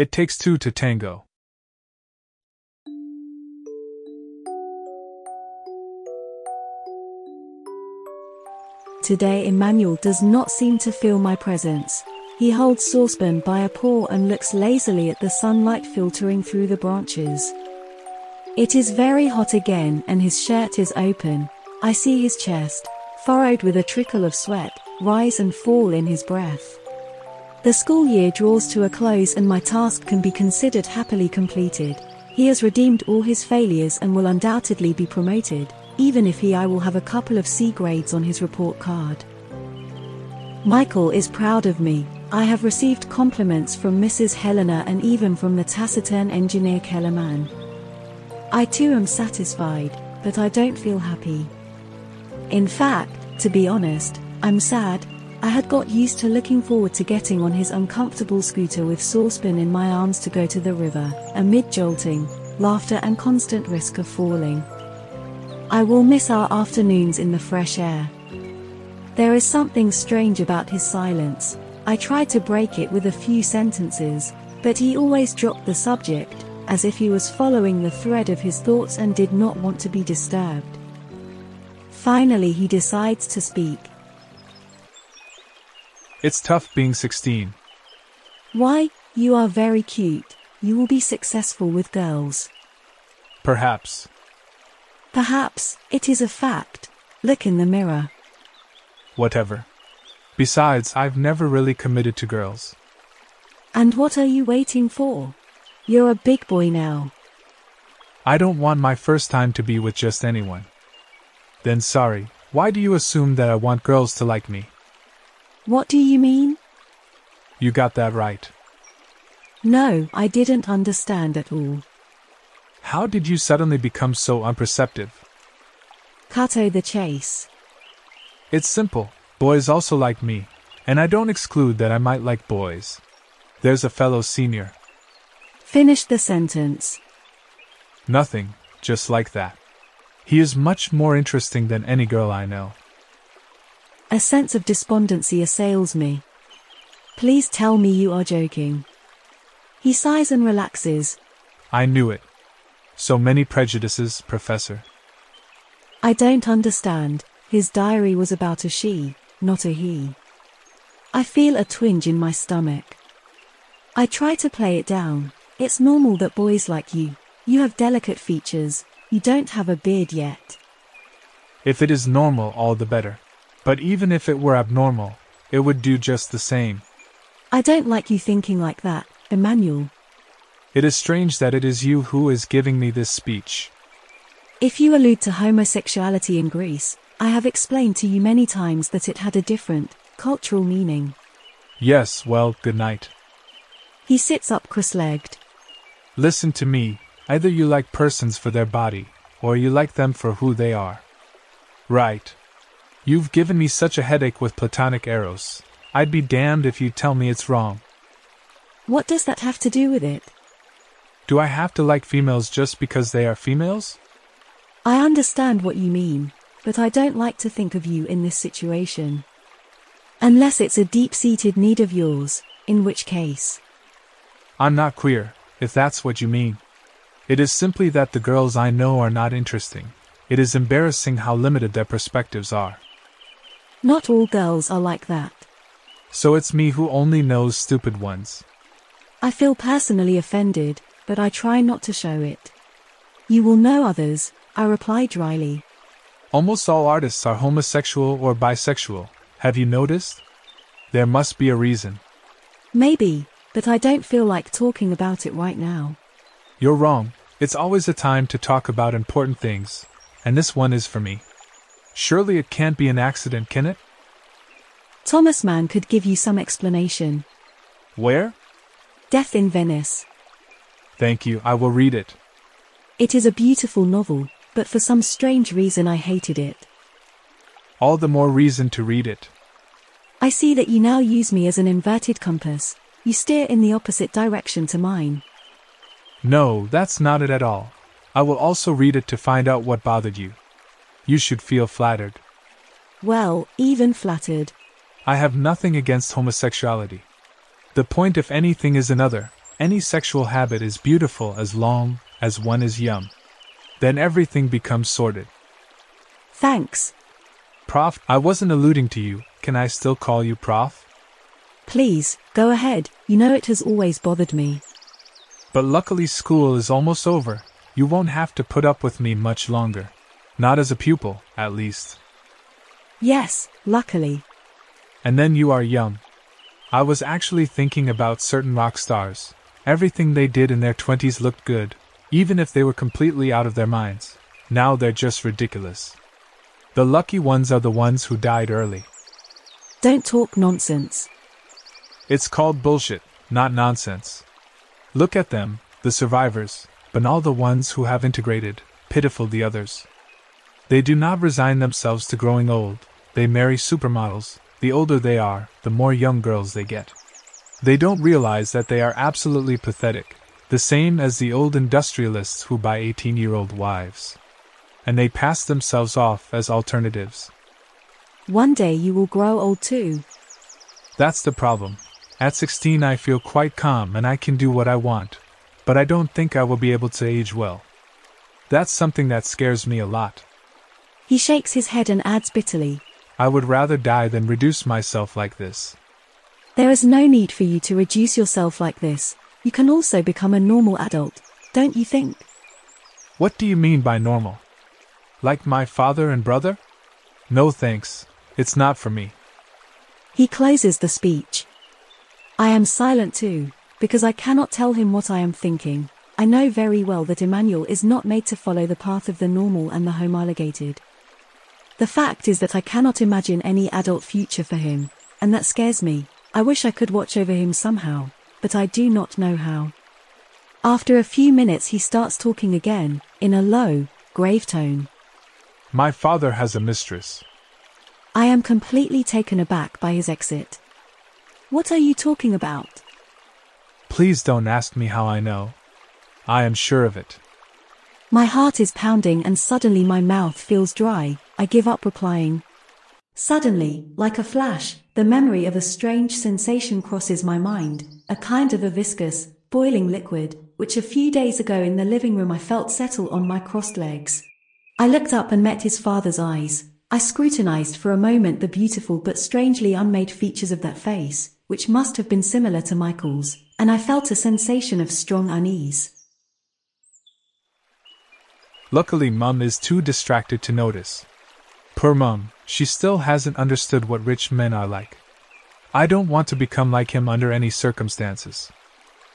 It takes two to tango. Today Emmanuel does not seem to feel my presence. He holds Saucepan by a paw and looks lazily at the sunlight filtering through the branches. It is very hot again and his shirt is open. I see his chest, furrowed with a trickle of sweat, rise and fall in his breath. The school year draws to a close and my task can be considered happily completed. He has redeemed all his failures and will undoubtedly be promoted, even if I will have a couple of C grades on his report card. Michael is proud of me. I have received compliments from Mrs. Helena and even from the taciturn engineer Kellerman. I too am satisfied, but I don't feel happy. In fact, to be honest, I'm sad. I had got used to looking forward to getting on his uncomfortable scooter with Saucepan in my arms to go to the river, amid jolting, laughter and constant risk of falling. I will miss our afternoons in the fresh air. There is something strange about his silence. I tried to break it with a few sentences, but he always dropped the subject, as if he was following the thread of his thoughts and did not want to be disturbed. Finally he decides to speak. It's tough being 16. Why, you are very cute. You will be successful with girls. Perhaps. Perhaps, it is a fact. Look in the mirror. Whatever. Besides, I've never really committed to girls. And what are you waiting for? You're a big boy now. I don't want my first time to be with just anyone. Then sorry, why do you assume that I want girls to like me? What do you mean? You got that right. No, I didn't understand at all. How did you suddenly become so unperceptive? Cut to the chase. It's simple. Boys also like me, and I don't exclude that I might like boys. There's a fellow senior. Finish the sentence. Nothing, just like that. He is much more interesting than any girl I know. A sense of despondency assails me. Please tell me you are joking. He sighs and relaxes. I knew it. So many prejudices, Professor. I don't understand. His diary was about a she, not a he. I feel a twinge in my stomach. I try to play it down. It's normal that boys like you. You have delicate features. You don't have a beard yet. If it is normal, all the better. But even if it were abnormal, it would do just the same. I don't like you thinking like that, Emmanuel. It is strange that it is you who is giving me this speech. If you allude to homosexuality in Greece, I have explained to you many times that it had a different, cultural meaning. Yes, well, good night. He sits up cross-legged. Listen to me, either you like persons for their body, or you like them for who they are. Right. You've given me such a headache with platonic eros. I'd be damned if you tell me it's wrong. What does that have to do with it? Do I have to like females just because they are females? I understand what you mean, but I don't like to think of you in this situation. Unless it's a deep-seated need of yours, in which case... I'm not queer, if that's what you mean. It is simply that the girls I know are not interesting. It is embarrassing how limited their perspectives are. Not all girls are like that. So it's me who only knows stupid ones. I feel personally offended, but I try not to show it. You will know others, I reply dryly. Almost all artists are homosexual or bisexual. Have you noticed? There must be a reason. Maybe, but I don't feel like talking about it right now. You're wrong. It's always a time to talk about important things, and this one is for me. Surely it can't be an accident, can it? Thomas Mann could give you some explanation. Where? Death in Venice. Thank you, I will read it. It is a beautiful novel, but for some strange reason I hated it. All the more reason to read it. I see that you now use me as an inverted compass. You steer in the opposite direction to mine. No, that's not it at all. I will also read it to find out what bothered you. You should feel flattered. Well, even flattered. I have nothing against homosexuality. The point, if anything, is another. Any sexual habit is beautiful as long as one is young. Then everything becomes sordid. Thanks. Prof, I wasn't alluding to you. Can I still call you Prof? Please, go ahead. You know it has always bothered me. But luckily school is almost over. You won't have to put up with me much longer. Not as a pupil, at least. Yes, luckily. And then you are young. I was actually thinking about certain rock stars. Everything they did in their 20s looked good, even if they were completely out of their minds. Now they're just ridiculous. The lucky ones are the ones who died early. Don't talk nonsense. It's called bullshit, not nonsense. Look at them, the survivors, but all the ones who have integrated, pitiful the others. They do not resign themselves to growing old. They marry supermodels. The older they are, the more young girls they get. They don't realize that they are absolutely pathetic, the same as the old industrialists who buy 18-year-old wives. And they pass themselves off as alternatives. One day you will grow old too. That's the problem. At 16 I feel quite calm and I can do what I want, but I don't think I will be able to age well. That's something that scares me a lot. He shakes his head and adds bitterly, I would rather die than reduce myself like this. There is no need for you to reduce yourself like this. You can also become a normal adult, don't you think? What do you mean by normal? Like my father and brother? No thanks, it's not for me. He closes the speech. I am silent too, because I cannot tell him what I am thinking. I know very well that Emmanuel is not made to follow the path of the normal and the homologated. The fact is that I cannot imagine any adult future for him, and that scares me. I wish I could watch over him somehow, but I do not know how. After a few minutes he starts talking again, in a low, grave tone. My father has a mistress. I am completely taken aback by his exit. What are you talking about? Please don't ask me how I know. I am sure of it. My heart is pounding and suddenly my mouth feels dry. I give up replying. Suddenly, like a flash, the memory of a strange sensation crosses my mind, a kind of a viscous, boiling liquid, which a few days ago in the living room I felt settle on my crossed legs. I looked up and met his father's eyes. I scrutinized for a moment the beautiful but strangely unmade features of that face, which must have been similar to Michael's, and I felt a sensation of strong unease. Luckily Mum is too distracted to notice. Poor Mum, she still hasn't understood what rich men are like. I don't want to become like him under any circumstances.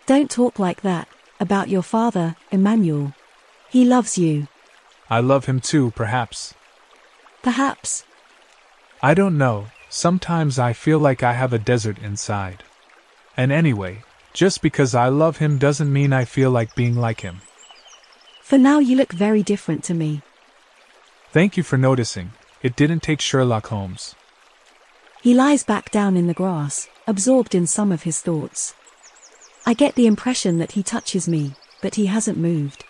Don't talk like that, about your father, Emmanuel. He loves you. I love him too, perhaps. Perhaps. I don't know, sometimes I feel like I have a desert inside. And anyway, just because I love him doesn't mean I feel like being like him. For now you look very different to me. Thank you for noticing. It didn't take Sherlock Holmes. He lies back down in the grass, absorbed in some of his thoughts. I get the impression that he touches me, but he hasn't moved.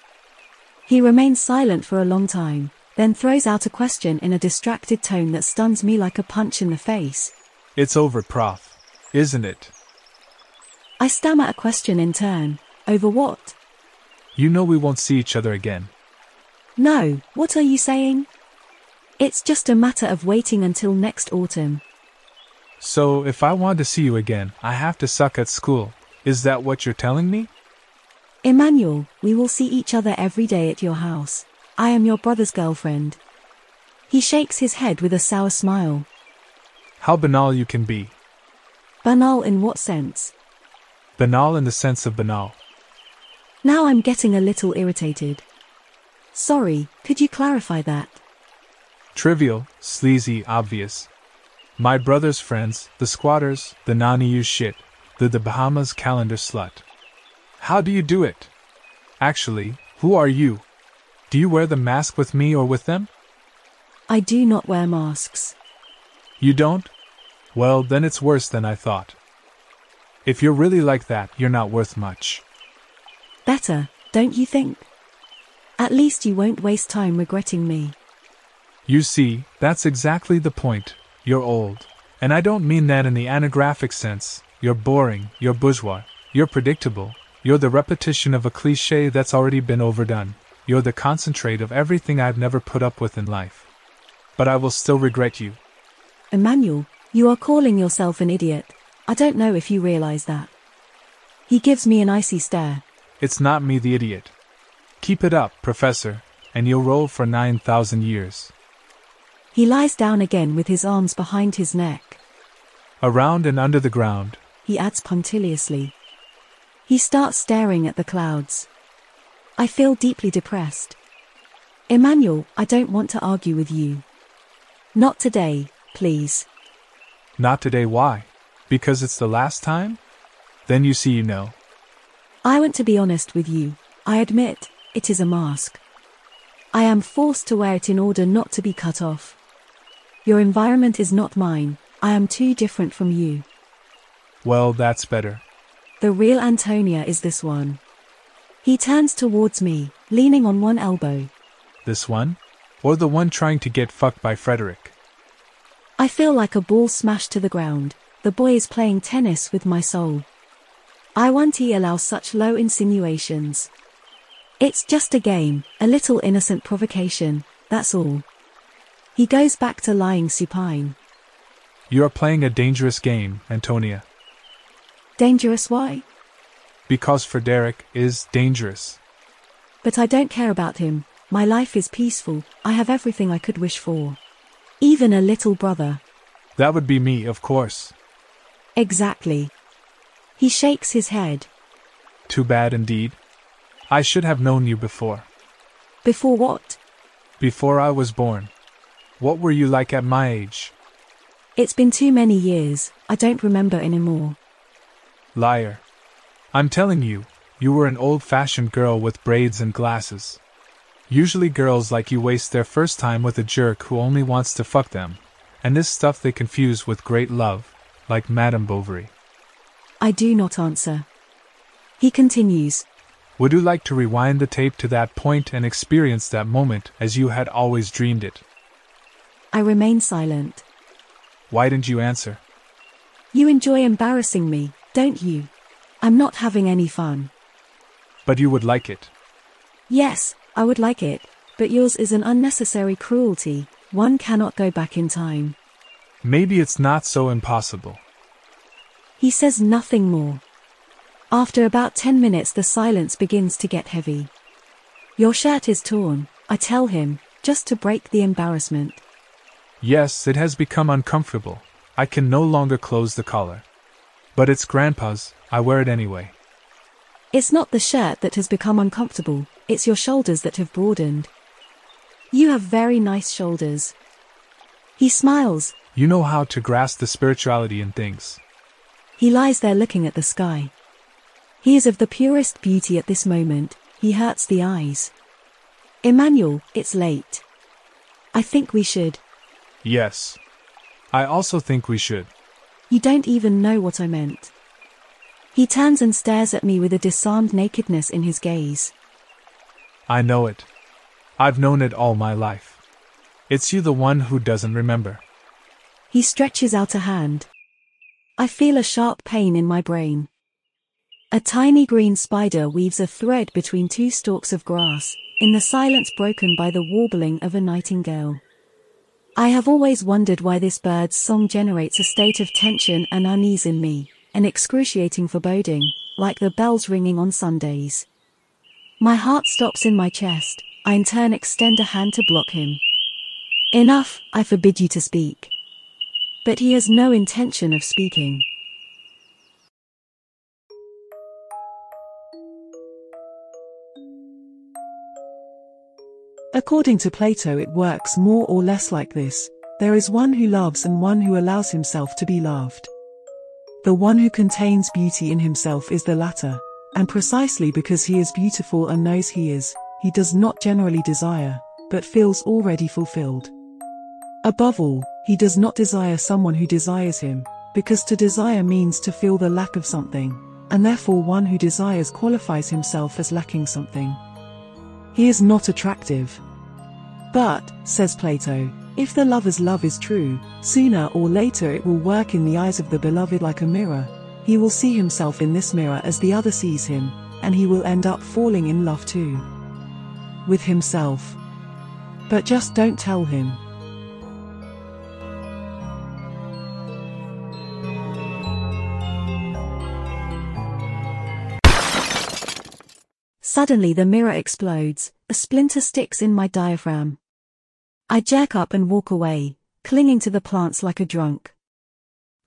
He remains silent for a long time, then throws out a question in a distracted tone that stuns me like a punch in the face. It's over, Prof, isn't it? I stammer a question in turn. Over what? You know we won't see each other again. No, what are you saying? It's just a matter of waiting until next autumn. So if I want to see you again, I have to suck at school. Is that what you're telling me? Emmanuel, we will see each other every day at your house. I am your brother's girlfriend. He shakes his head with a sour smile. How banal you can be. Banal in what sense? Banal in the sense of banal. Now I'm getting a little irritated. Sorry, could you clarify that? Trivial, sleazy, obvious. My brother's friends, the squatters, the non-EU shit, the Bahamas calendar slut. How do you do it? Actually, who are you? Do you wear the mask with me or with them? I do not wear masks. You don't? Well, then it's worse than I thought. If you're really like that, you're not worth much. Better, don't you think? At least you won't waste time regretting me. You see, that's exactly the point. You're old. And I don't mean that in the anagraphic sense. You're boring, you're bourgeois, you're predictable, You're the repetition of a cliché that's already been overdone. You're the concentrate of everything I've never put up with in life. But I will still regret you. Emmanuel, you are calling yourself an idiot. I don't know if you realize that. He gives me an icy stare. It's not me the idiot. Keep it up, Professor, and you'll roll for 9,000 years. He lies down again with his arms behind his neck. Around and under the ground, he adds punctiliously. He starts staring at the clouds. I feel deeply depressed. Emmanuel, I don't want to argue with you. Not today, please. Not today, why? Because it's the last time? Then you see you know. I want to be honest with you. I admit, it is a mask. I am forced to wear it in order not to be cut off. Your environment is not mine. I am too different from you. Well, that's better. The real Antonia is this one. He turns towards me, leaning on one elbow. This one? Or the one trying to get fucked by Frederick? I feel like a ball smashed to the ground. The boy is playing tennis with my soul. I won't allow such low insinuations. It's just a game, a little innocent provocation, that's all. He goes back to lying supine. You are playing a dangerous game, Antonia. Dangerous why? Because Frederick is dangerous. But I don't care about him. My life is peaceful. I have everything I could wish for. Even a little brother. That would be me, of course. Exactly. He shakes his head. Too bad indeed. I should have known you before. Before what? Before I was born. What were you like at my age? It's been too many years. I don't remember anymore. Liar. I'm telling you, you were an old-fashioned girl with braids and glasses. Usually girls like you waste their first time with a jerk who only wants to fuck them, and this stuff they confuse with great love, like Madame Bovary. I do not answer. He continues. Would you like to rewind the tape to that point and experience that moment as you had always dreamed it? I remain silent. Why didn't you answer? You enjoy embarrassing me, don't you? I'm not having any fun. But you would like it. Yes, I would like it, but yours is an unnecessary cruelty. One cannot go back in time. Maybe it's not so impossible. He says nothing more. After about 10 minutes, the silence begins to get heavy. Your shirt is torn, I tell him, just to break the embarrassment. Yes, it has become uncomfortable. I can no longer close the collar. But it's Grandpa's. I wear it anyway. It's not the shirt that has become uncomfortable, it's your shoulders that have broadened. You have very nice shoulders. He smiles. You know how to grasp the spirituality in things. He lies there looking at the sky. He is of the purest beauty at this moment, he hurts the eyes. Emmanuel, it's late. I think we should. Yes. I also think we should. You don't even know what I meant. He turns and stares at me with a disarmed nakedness in his gaze. I know it. I've known it all my life. It's you, the one who doesn't remember. He stretches out a hand. I feel a sharp pain in my brain. A tiny green spider weaves a thread between two stalks of grass, in the silence broken by the warbling of a nightingale. I have always wondered why this bird's song generates a state of tension and unease in me. An excruciating foreboding, like the bells ringing on Sundays. My heart stops in my chest. I in turn extend a hand to block him. Enough, I forbid you to speak. But he has no intention of speaking. According to Plato, it works more or less like this. There is one who loves and one who allows himself to be loved. The one who contains beauty in himself is the latter, and precisely because he is beautiful and knows he is, he does not generally desire, but feels already fulfilled. Above all, he does not desire someone who desires him, because to desire means to feel the lack of something, and therefore one who desires qualifies himself as lacking something. He is not attractive. But, says Plato, if the lover's love is true, sooner or later it will work in the eyes of the beloved like a mirror. He will see himself in this mirror as the other sees him, and he will end up falling in love too. With himself. But just don't tell him. Suddenly the mirror explodes, a splinter sticks in my diaphragm. I jack up and walk away, clinging to the plants like a drunk.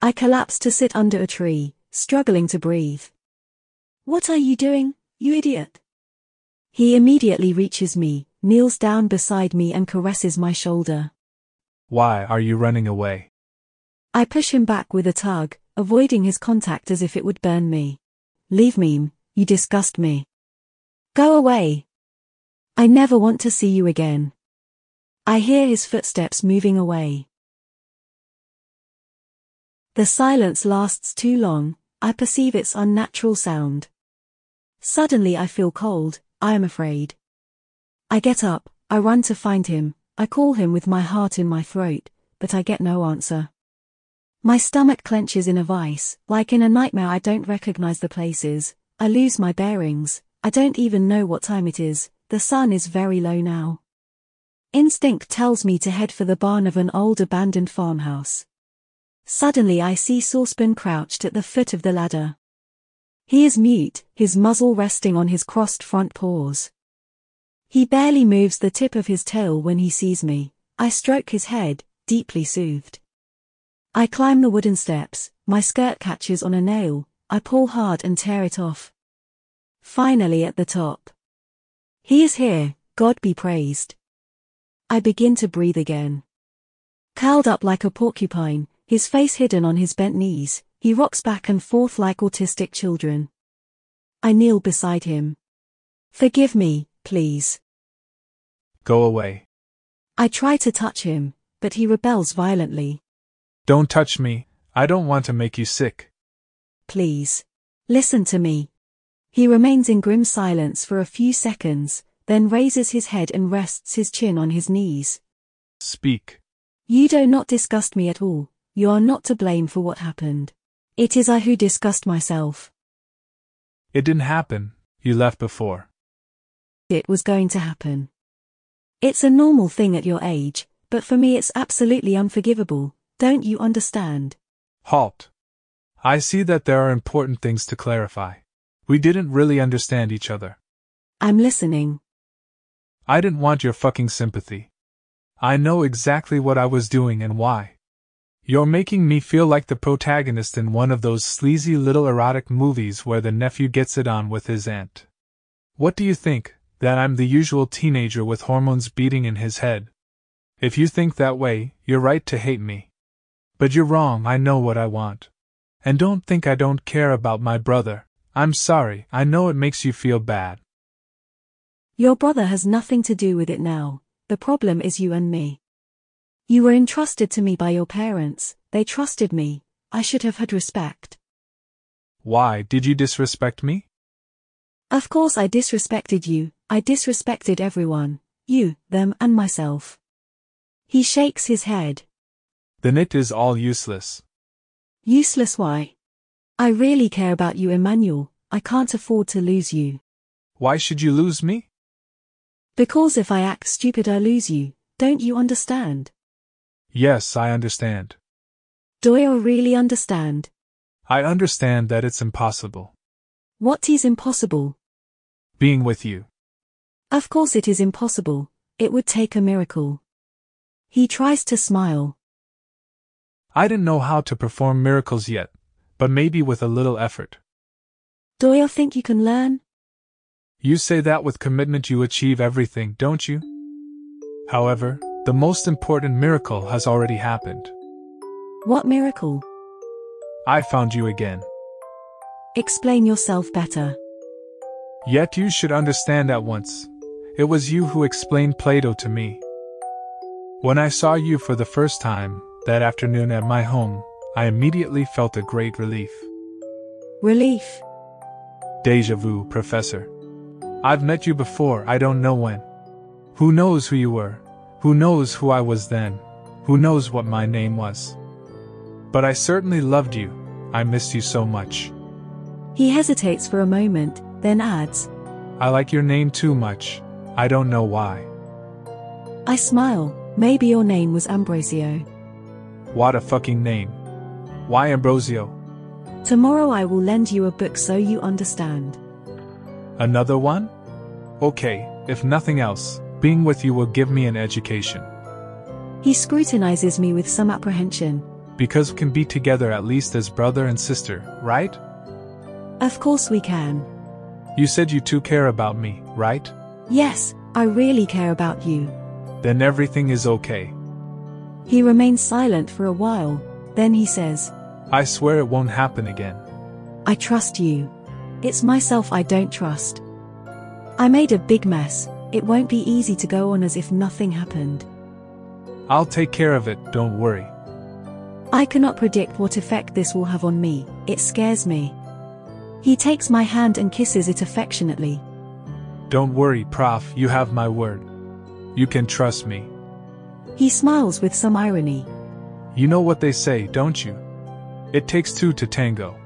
I collapse to sit under a tree, struggling to breathe. "What are you doing, you idiot?" He immediately reaches me, kneels down beside me and caresses my shoulder. "Why are you running away?" I push him back with a tug, avoiding his contact as if it would burn me. "Leave me, you disgust me. Go away. I never want to see you again." I hear his footsteps moving away. The silence lasts too long, I perceive its unnatural sound. Suddenly I feel cold, I am afraid. I get up, I run to find him, I call him with my heart in my throat, but I get no answer. My stomach clenches in a vice, like in a nightmare. I don't recognize the places, I lose my bearings. I don't even know what time it is, the sun is very low now. Instinct tells me to head for the barn of an old abandoned farmhouse. Suddenly I see Saucepan crouched at the foot of the ladder. He is mute, his muzzle resting on his crossed front paws. He barely moves the tip of his tail when he sees me. I stroke his head, deeply soothed. I climb the wooden steps, my skirt catches on a nail, I pull hard and tear it off. Finally at the top. He is here, God be praised. I begin to breathe again. Curled up like a porcupine, his face hidden on his bent knees, he rocks back and forth like autistic children. I kneel beside him. "Forgive me, please. Go away." I try to touch him, but he rebels violently. "Don't touch me, I don't want to make you sick." "Please. Listen to me." He remains in grim silence for a few seconds, then raises his head and rests his chin on his knees. "Speak." "You do not disgust me at all, you are not to blame for what happened. It is I who disgust myself." "It didn't happen, you left before." "It was going to happen. It's a normal thing at your age, but for me it's absolutely unforgivable, don't you understand?" "Halt. I see that there are important things to clarify. We didn't really understand each other." "I'm listening." "I didn't want your fucking sympathy. I know exactly what I was doing and why. You're making me feel like the protagonist in one of those sleazy little erotic movies where the nephew gets it on with his aunt. What do you think, that I'm the usual teenager with hormones beating in his head? If you think that way, you're right to hate me. But you're wrong. I know what I want. And don't think I don't care about my brother. I'm sorry, I know it makes you feel bad." "Your brother has nothing to do with it now, the problem is you and me. You were entrusted to me by your parents, they trusted me, I should have had respect." "Why did you disrespect me?" "Of course I disrespected you, I disrespected everyone, you, them and myself." He shakes his head. "Then it is all useless." "Useless why? I really care about you, Emmanuel, I can't afford to lose you." "Why should you lose me?" "Because if I act stupid I lose you, don't you understand?" "Yes, I understand." "Do you really understand?" "I understand that it's impossible." "What is impossible?" "Being with you." "Of course it is impossible, it would take a miracle." He tries to smile. "I didn't know how to perform miracles yet. But maybe with a little effort." "Do you think you can learn?" "You say that with commitment you achieve everything, don't you? However, the most important miracle has already happened." "What miracle?" "I found you again." "Explain yourself better." "Yet you should understand at once. It was you who explained Plato to me. When I saw you for the first time, that afternoon at my home, I immediately felt a great relief." "Relief?" "Deja vu, Professor. I've met you before, I don't know when. Who knows who you were? Who knows who I was then? Who knows what my name was? But I certainly loved you. I missed you so much." He hesitates for a moment, then adds, "I like your name too much. I don't know why." I smile. Maybe your name was Ambrosio. What a fucking name. Why Ambrosio? Tomorrow I will lend you a book so you understand. Another one? Okay, if nothing else, being with you will give me an education. He scrutinizes me with some apprehension. Because we can be together at least as brother and sister, right? Of course we can. You said you two care about me, right? Yes, I really care about you. Then everything is okay. He remains silent for a while, then he says, I swear it won't happen again. I trust you. It's myself I don't trust. I made a big mess. It won't be easy to go on as if nothing happened. I'll take care of it, don't worry. I cannot predict what effect this will have on me. It scares me. He takes my hand and kisses it affectionately. Don't worry, Prof, you have my word. You can trust me. He smiles with some irony. You know what they say, don't you? It takes two to tango.